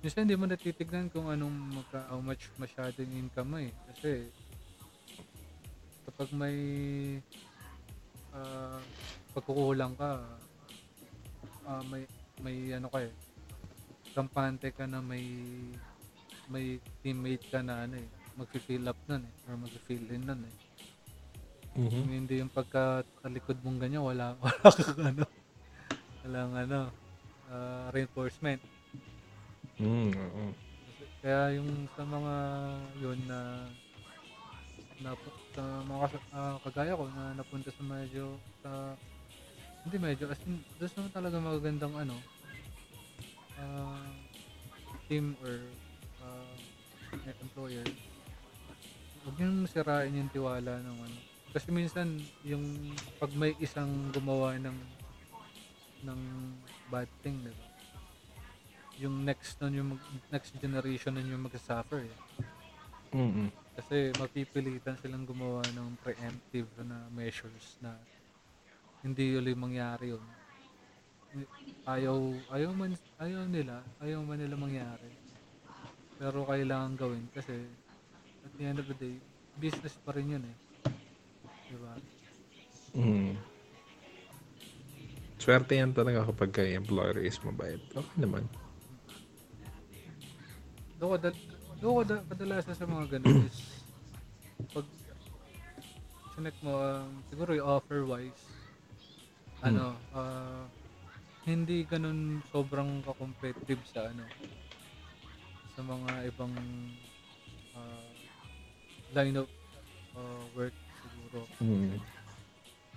minsan hindi mo natitignan kung anong magka, how much masyadong income eh. Kasi kapag may uh, pagkukulang ka, uh, may may ano ka eh, kampante ka na may may teammate ka na ano eh, mag-fill up nun eh, or mag-fill in nun eh. Mm-hmm. Hindi yung pagkatalikod mong ganyan, wala, wala kang ano, walang ano, uh, reinforcement. Mm, oo. Kaya yung sa mga yun na, na sa mga uh, kagaya ko na napunta sa medyo, sa, hindi medyo, as in, doon naman talaga magagandang ano, uh, team or, uh, employer, huwag niyong sirain yung tiwala ng ano. Kasi minsan, yung pag may isang gumawa ng ng bad thing, diba? Yung next nun, yung mag, next generation nun yung mag-suffer. Eh. Mm-hmm. Kasi mapipilitan silang gumawa ng preemptive na measures na hindi ulit mangyari yun. Ayaw, ayaw, man, ayaw nila, ayaw man nila mangyari. Pero kailangan gawin kasi at the end of the day, business pa rin yun eh. Diba? Mm. Swerte yan talaga kapag kay employer is mabait. Okay naman. Doon ko kadalasan sa mga ganun is pag sinek mo, uh, siguro yung offer wise, mm. ano, uh, hindi ganun sobrang ka-competitive sa ano, sa mga ibang uh, line of uh, work siguro. Mm.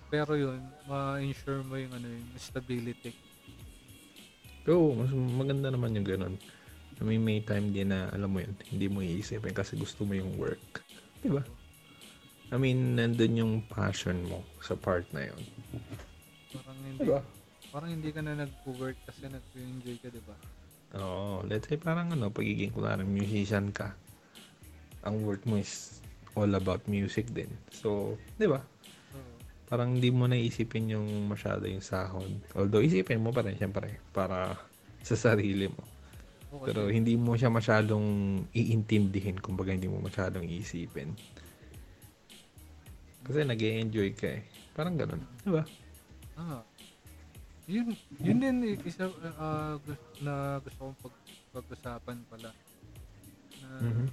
Pero yun, ma-ensure mo yung ano yung stability. Oo, mas maganda naman yung ganun. May may time din na alam mo yun, hindi mo iisipin kasi gusto mo yung work. Diba? I mean, nandun yung passion mo sa part na yun. Parang hindi, diba? Parang hindi ka na nag-work kasi nag-enjoy ka, diba? Oo, let's say parang ano, pagiging kunwaring musician ka, ang work mo is all about music din. So, di ba? Uh-huh. Parang hindi mo naisipin yung masyado yung sahod. Although isipin mo pa rin siyempre para sa sarili mo. Okay. Pero hindi mo siya masyadong iintindihin, kumbaga hindi mo masyadong iisipin. Kasi nag-e-enjoy ka eh. Parang ganun, di ba? Ah. Uh-huh. Yun, yun din isa uh, na gusto kong pag, pag-usapan pala. Na, mm-hmm.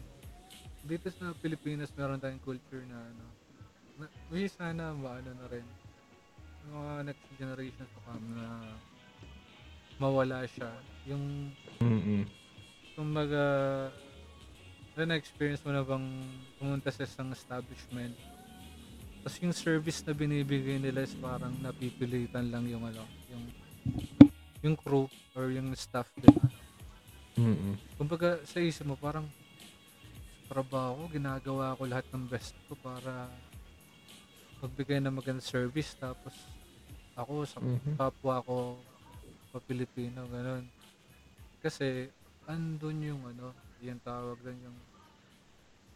dito sa Pilipinas meron tayong culture na ano, na, may sana ba ano na rin yung mga next generation to come na mawala siya yung mm-hmm. kumbaga ano, na-experience mo na bang pumunta sa isang establishment tapos yung service na binibigay nila is parang napipilitan lang yung ano yung yung crew or yung staff nila. Mm-hmm. Kumbaga sa isip mo parang trabaho, ginagawa ko lahat ng best ko para magbigay ng magandang service tapos ako sa mm-hmm. kapwa ko pa Pilipino gano'n. Kasi andun yung ano, yung tawag doon yung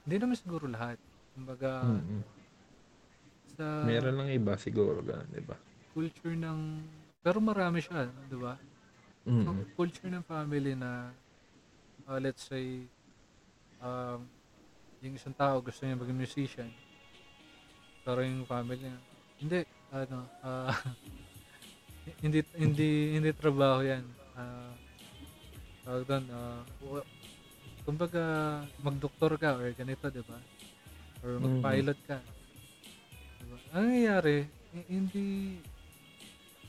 hindi naman siguro lahat. Kumbaga mm-hmm. sa meron lang iba siguro gano'n, 'di ba? Culture ng pero marami siya, 'di ba? Mm-hmm. So, culture ng family na uh, let's say um, yung isang tao gusto niya maging musician pero yung family niya hindi ano uh, hindi hindi hindi trabaho yan uh, tawag doon uh, kumbaga magdoktor ka or ganito diba or magpilot ka diba? Ang nangyayari hindi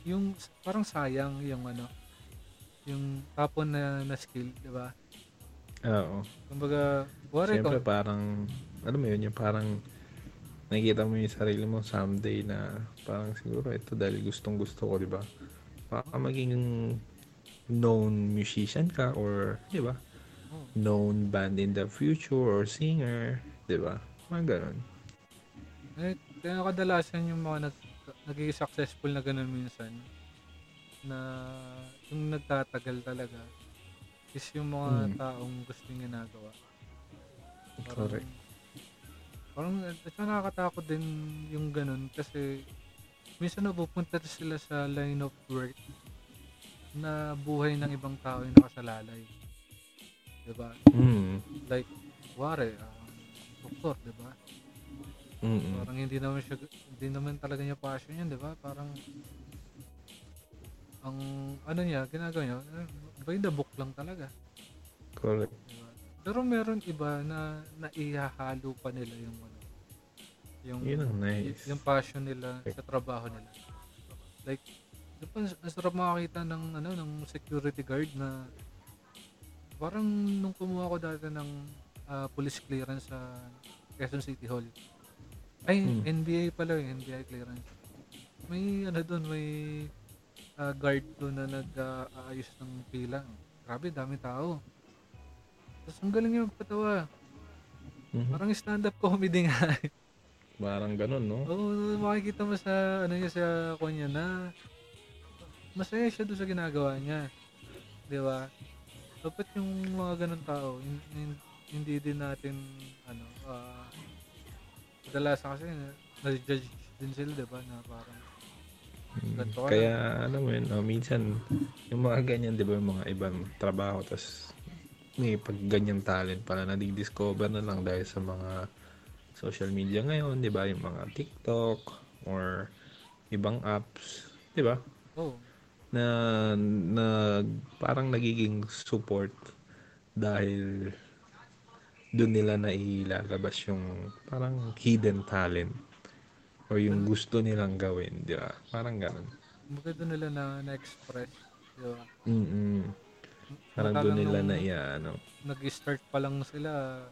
yung parang sayang yung ano yung tapon na, na skill, di ba? Oo. Kumbaga, worry ko. Siyempre parang, alam mo yun, yung parang nakikita mo yung sarili mo someday na parang siguro ito dahil gustong gusto ko, di ba? Baka maging known musician ka or, di ba? Oh. Known band in the future or singer, di ba? Mga ganun. Eh, kaya kadalasan yung mga nagiging successful na ganun minsan na yung nagtatagal talaga is yung mga mm. taong gusto yung ginagawa. Parang, correct. Parang at saka nakakatakot din yung ganun kasi minsan napupunta sila sa line of work na buhay ng ibang tao yung nakasalalay. Diba? Mm. Like, wari, um, doktor, diba? Mm-mm. Parang hindi naman siya, hindi naman talaga niya passion yun, diba? Parang ang ano niya, ginagawa niya, by the book lang talaga. Correct. Diba? Pero meron iba na naihahalo pa nila yung ano, yung, nice. yung passion nila sa trabaho nila. Like, diba, ang sarap makakita ng, ano, ng security guard na parang nung kumuha ko dati ng uh, police clearance sa Quezon City Hall. Ay, hmm. N B I pala yung N B I clearance. May ano doon, may Uh, guard doon na nag-aayos uh, ng pila. Grabe, dami tao. Tapos ang galing niya magpatawa. Mm-hmm. Parang stand-up comedy nga. Parang ganun, no? Oo, makikita mo sa, ano niya, sa kanya na masaya siya doon sa ginagawa niya. Di ba? Dapat yung mga ganun tao, in, in, hindi din natin, ano, uh, kadalasan kasi, na-judge din sila, di ba? Na parang, Gantuan. Kaya alam mo yun, oh, minsan yung mga ganyan, di ba, yung mga ibang trabaho tapos may pag ganyan talent pala nadidiscover na lang dahil sa mga social media ngayon, di ba, yung mga TikTok or ibang apps, di ba? Oh. na, na parang nagiging support dahil doon nila nailalabas yung parang hidden talent o yung gusto nilang gawin, di ba? Parang ganun. Baka doon nila na na-express, di ba? Mm-mm. Parang doon nila na iya, ano. Nag-start pa lang sila,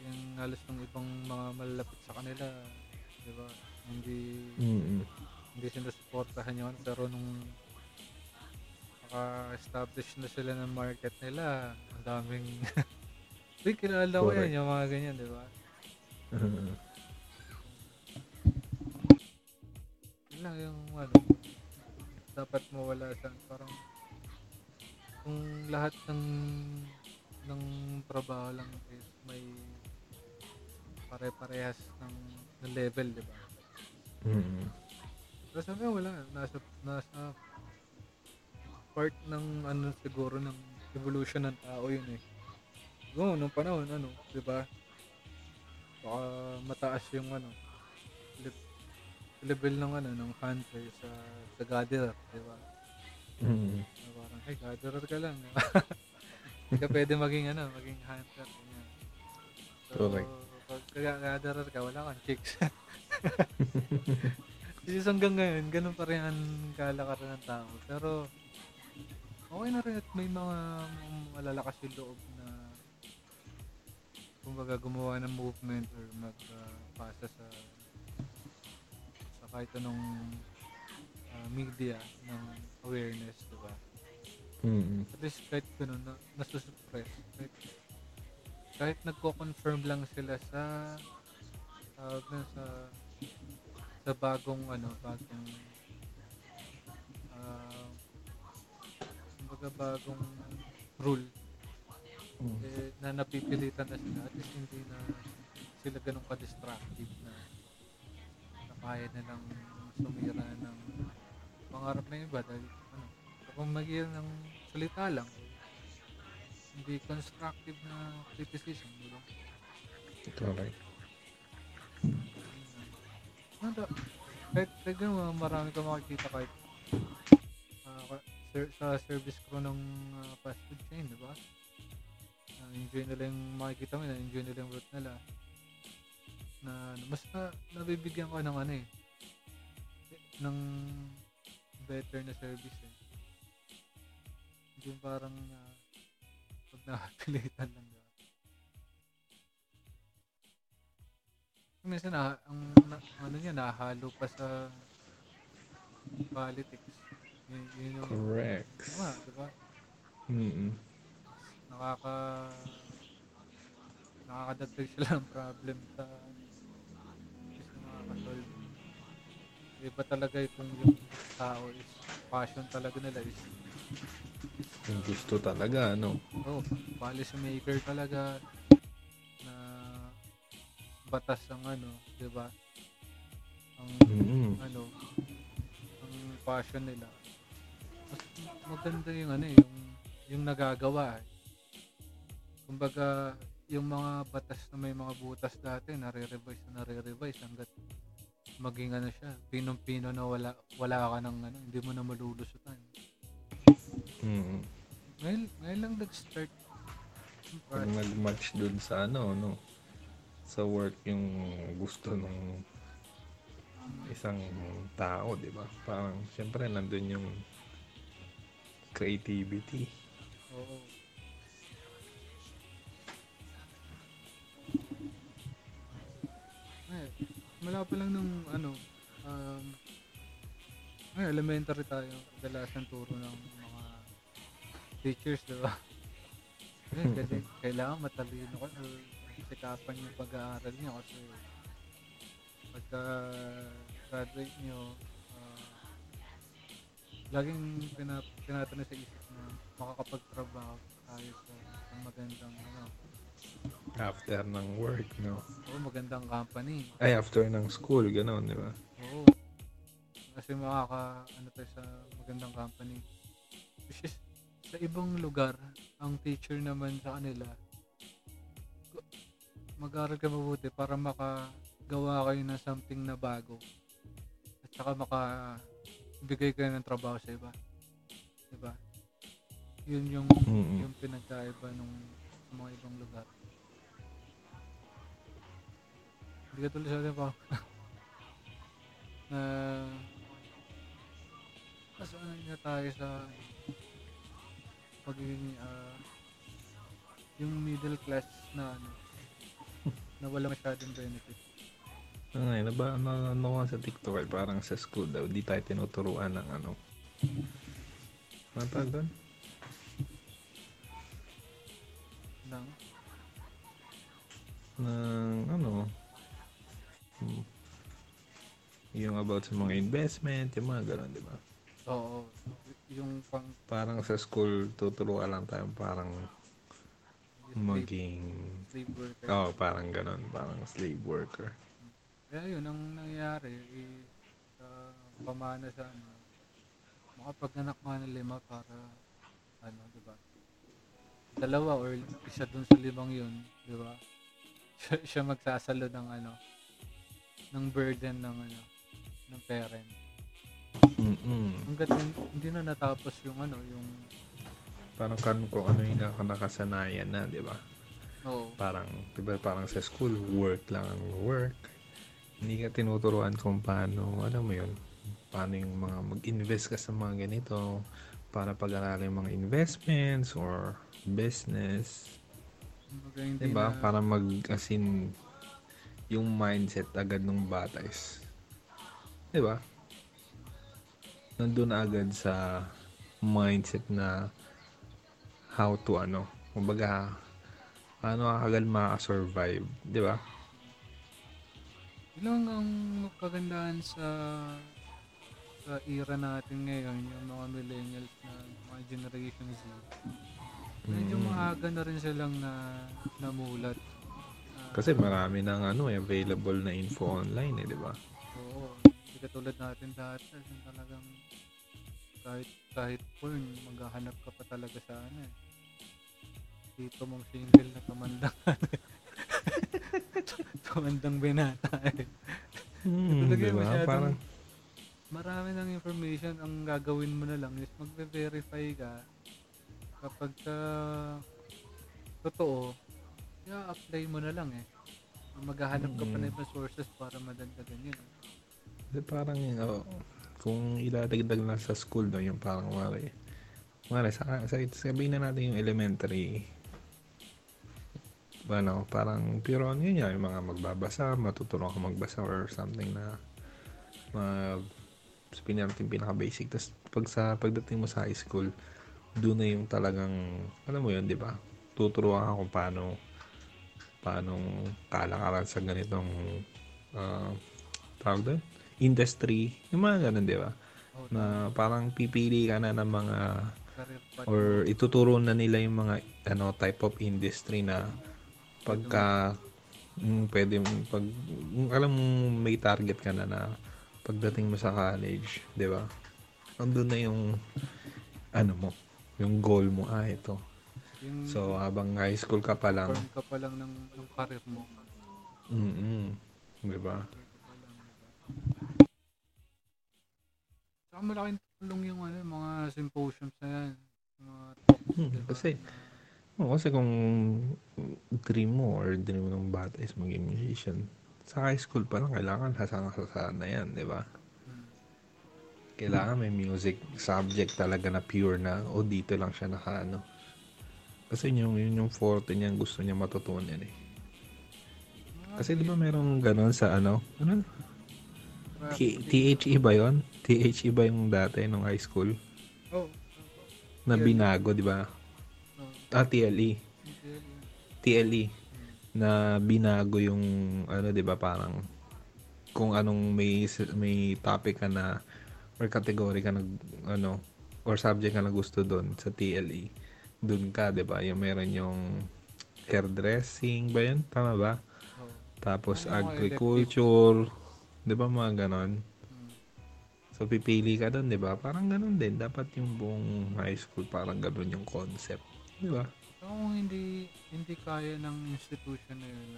yung halos ng ibang mga malalapit sa kanila, di ba? Hindi, Mm-mm. hindi sila supportahan yun. Pero nung naka-establish na sila ng market nila, ang daming, di, kinala ko yan, yung mga ganyan, di ba? Yung ano dapat mawala sa parang kung lahat ng ng trabaho lang is may pare-parehas ng, ng level, di ba? Mm-hmm. Pero sabi wala nasa nasa part ng ano siguro ng evolution ng tao yun eh. Oo, nung panahon ano, di ba? Baka mataas yung ano level ng ano ng hunter sa sa gatherer, di ba? Mm. So, parang hey, gatherer ka lang. Hindi ka pwede maging ano, maging hunter niya. So, like, pag nagagarar ka, wala kang chicks. Kasi hanggang ngayon, ganun pa rin ang kalakaran ng tao. Pero, okay na rin at may mga malalakas yung loob na kumbaga gumawa ng movement or magpasa uh, sa sa kahit anong uh, media ng awareness, diba? Mm-hmm. At least kahit ganun, na, nasusurpress. Kahit, kahit nagko-confirm lang sila sa uh, sa sa bagong ano, bagong uh, kumbaga bagong rule. Mm. Eh, na napipilitan na sila at least hindi na sila ganun ka-distractive na nakaya na lang sumira ng pangarap na iba dahil ano, kung mag-iil ng salita lang hindi constructive na criticism nila. Ito right. Ano, kahit ganun marami ka makikita kahit uh, sa service crew ng uh, fast food chain, diba? Enjoy nila yung makikita mo na enjoy nila yung route nila na mas na, nabibigyan ko ng ano eh ng better na service eh hindi parang uh, pag nakapilitan lang diba minsan na, ang na, ano niya nahalo pa sa politics yun, yun yung correct tama diba mm-mm nakaka nakakadagdag sila ng problem sa is nakakasolve iba talaga itong yung tao is passion talaga nila is yung gusto talaga ano oh, policy maker talaga na batas ang ano diba ang mm-hmm. ano ang passion nila mas maganda yung ano yung yung nagagawa kumbaga yung mga batas na may mga butas dati nare-revise na nare-revise hanggat maging ano siya pinong-pino na wala wala ka ng ano hindi mo na malulusutan mm-hmm. ngayon, ngayon lang nag-start parang nag-match dun sa ano no sa work yung gusto ng isang tao diba parang syempre nandun yung creativity oo mula pa lang nung ano um, ay, elementary tayo kadalasan turo ng mga teachers diba eh, kasi kailangan matalino ko or sikapan yung pag-aaral nyo kasi pagka graduate nyo uh, laging pinat- pinatanong sa isip na makakapagtrabaho tayo sa ang magandang ano after ng work, no? Oo, magandang company. Ay, after ng school, gano'n, di ba? Oo. Kasi makaka, ano tayo sa magandang company. Which is, sa ibang lugar, ang teacher naman sa kanila, mag-aaral ka mabuti para makagawa kayo ng something na bago. At saka makabigay kayo ng trabaho sa iba. Di ba? Yun yung, mm-hmm. yung pinagkaiba nung mga ibang lugar. Hindi ka tuloy sa atin pa na kaso ano na tayo sa pagiging uh, yung middle class na ano na wala masyadong benefit ay, naba, na, ano ka sa TikTok ay parang sa school daw di tayo tinuturuan ng ano matag doon ng ng ano yung about sa mga investment, yung mga gano'n, di ba? Oo. Yung pang... Parang sa school, tuturuan lang tayo parang maging... Slave worker. Oo, oh, parang gano'n. Parang slave worker. Kaya yun, ang nangyayari, is, uh, pamana sa ano, makapag-anak nga ng lima para, ano, di ba? Dalawa or isa dun sa limang yun, di ba? Siya, siya magsasalo ng ano, ng burden ng ano ng parent. Mm-mm. Hanggat hindi na natapos yung ano yung parang kan ko ano yung nakakasanayan na, 'di ba? Oh. Parang, diba, parang sa school, work lang ang work. Hindi ka tinuturuan kung paano, alam mo yun, paano yung mga mag-invest ka sa mga ganito para pag-aralin mga investments or business. Diba? Na... Para mag, as in, yung mindset agad ng bata is, diba? Nandun agad sa mindset na how to ano, kumbaga, ano agad makasurvive, diba? Ilang ang kagandahan sa sa era natin ngayon, yung mga millennials na mga generation Z. Medyo mm. maaga na rin silang na, namulat. Uh, Kasi marami nang ano, available na info online eh, di ba? Oo. Hindi katulad natin dati. Talagang kahit, kahit porn, maghahanap ka pa talaga sa ano eh. Dito mong single na kamandang kamandang binata eh. Hmm, di ba? Parang... marami ng information, ang gagawin mo na lang is magbe-verify ka. Kapag uh, totoo, i-apply mo na lang eh. Maghahanap mm. ka pa na ibang sources para madagdagan yun. Kasi parang yun, oh, kung iladagdag na sa school daw, no, yung parang mali. Mali, sa, sa, sabihin na natin yung elementary. Ano, parang pero ano yun yan, yung mga magbabasa, matutulong ka magbasa or something na mag... sa pinaka-basic. Tapos pag sa, pagdating mo sa high school, doon na yung talagang, alam mo yun, di ba? Tuturuan ka kung paano, paano kalakaran sa ganitong, uh, tawag doon? Industry. Yung mga ganun, di ba? Okay. Na parang pipili ka na ng mga, or ituturo na nila yung mga, ano, type of industry na pagka, mm, pwede, pag, alam mo, may target ka na na, pagdating mo sa college, di ba? Andun na yung ano mo, yung goal mo, ah, ito. Yung so, habang high school ka pa lang. Form ka pa lang ng, ng career mo. Mm-mm. Di ba? Saka malaking tulong yung ano, mga symposiums na yan. Mga talks, hmm, diba? Kasi, oh, kasi kung dream mo or dream ng bata is maging musician, sa high school pa lang, kailangan hasang-hasaan na yan, di ba? Kailangan may music subject talaga na pure na, o dito lang siya nakaano. Kasi yung, yun yung forte niya, gusto niya matutunan eh. Kasi di ba merong gano'n sa ano? Ano? T- THE ba yun? T H E ba yung dati nung high school? Oh. Na binago, di ba? Ah, T L E. T L E. Na binago yung ano, 'di ba, parang kung anong may may topic ka na or category ka na ano or subject ka na gusto doon sa T L E, doon ka, 'di ba? Yung meron yung hairdressing ba 'yun, tama ba? Oh. Tapos ano, agriculture, 'di ba, mga ganon. Hmm. So pipili ka doon, 'di ba? Parang ganon din dapat yung buong high school, parang ganoon yung concept, 'di ba? Kung hindi hindi kaya ng institution na yun,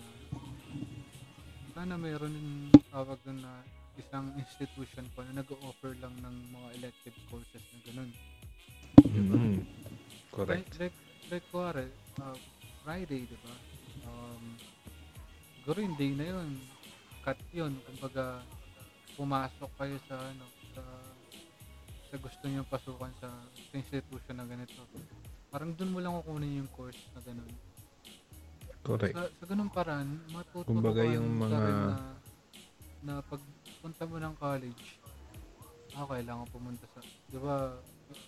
sana meron yung tawag doon na isang institution pa na nag-o-offer lang ng mga elective courses na ganun. Diba? Mm-hmm. Correct. Like, like, like uh, Friday, diba? Um, siguro yung day na yun, cut yun. Kumbaga, pumasok kayo sa, ano, sa, sa gusto nyo pasukan sa, sa institution na ganito. Parang doon mo lang kukunin yung course na gano'n. Correct. Sa, sa ganun paraan, matuturuan yung mga na, na pagpunta mo ng college, ah, kailangan pumunta sa, di ba,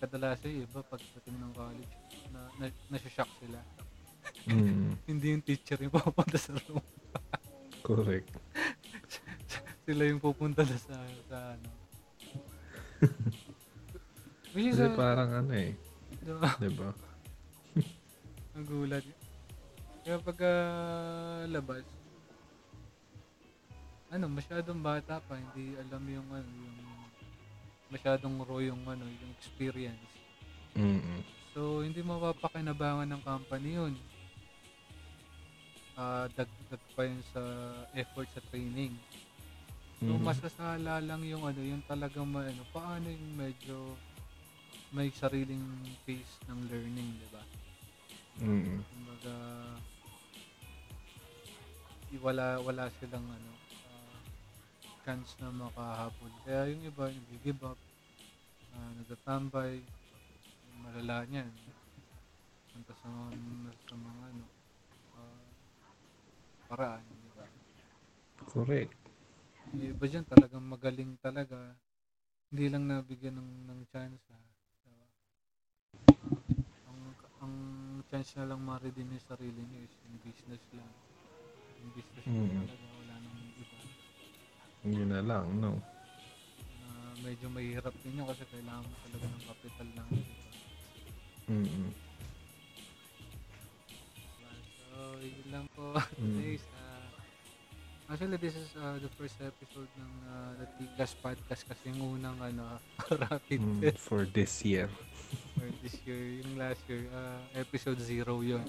kadalasan yung iba pagpunta mo ng college, na, na, nasya-shock sila. Mm. Hindi yung teacher yung pupunta sa room. Correct. Sila yung pupunta na sa, sa ano. Kasi sa, parang ano eh. Diba? Diba? Nagulat. Kaya pag uh, labas, ano, masyadong bata pa, hindi alam yung ano, yung masyadong raw yung ano, yung experience. Mm-mm. So hindi mapapakinabangan ng company yun. Ah, uh, dagdag pa yun sa effort sa training. So mm-hmm. masasala lang yung ano, yung talagang ano, paano yung medyo may sariling pace ng learning, di ba? Mm-hmm. Kumbaga, wala, wala silang ano, uh, chance na makahabol. Kaya yung iba, nag-give up, uh, nagatambay, malala niyan. Punta sa mga, sa mga ano, uh, paraan. Diba? Correct. Yung iba dyan talagang magaling talaga. Hindi lang nabigyan ng, ng chance. Ha? Diba? Ang, ang chance na lang ma-redeem yung sarili niyo is yung business lang. Yung business mm. lang talaga, wala nang iba. Hindi na lang, no? Uh, medyo mahirap din yun kasi kailangan mo talaga ng capital lang. Diba? Mm-hmm. So, yun lang po. Mm. Actually, this is uh, the first episode ng uh, the Tigas Podcast kasi yung unang ano, rapid mm, test. For this year. For this year. Yung last year, uh, episode zero yun.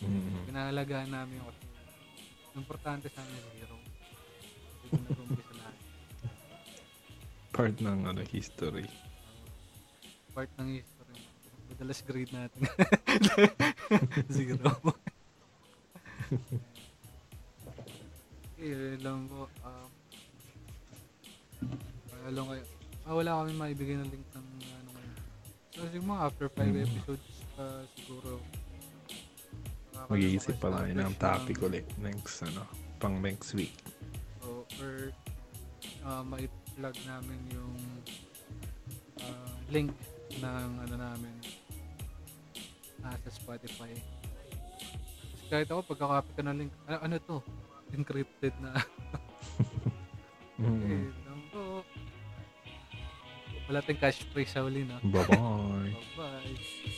Mm-hmm. Pinahalagaan namin yung kasi importante sa amin zero. Kasi kung nag-umpisa natin. Part ng ano, history. Part ng history. Madalas grade natin. Zero. Eh, lang po. Um, alam kayo. Ah, wala kami maibigay ng link ng ano ngayon. So, siguro after five mm. episodes, uh, siguro. Uh, Mag-iisip pa lang ng topic ng, ulit next, ano, pang next week. So, or uh, maiplug namin yung uh, link ng ano namin uh, sa Spotify. Kasi kahit ako, pagka-copy ka ng link, ano, ano to? Encrypted na. Okay, mm. Wala tayong cash phrase sa uli na. Bye-bye. Bye-bye.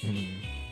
Mm.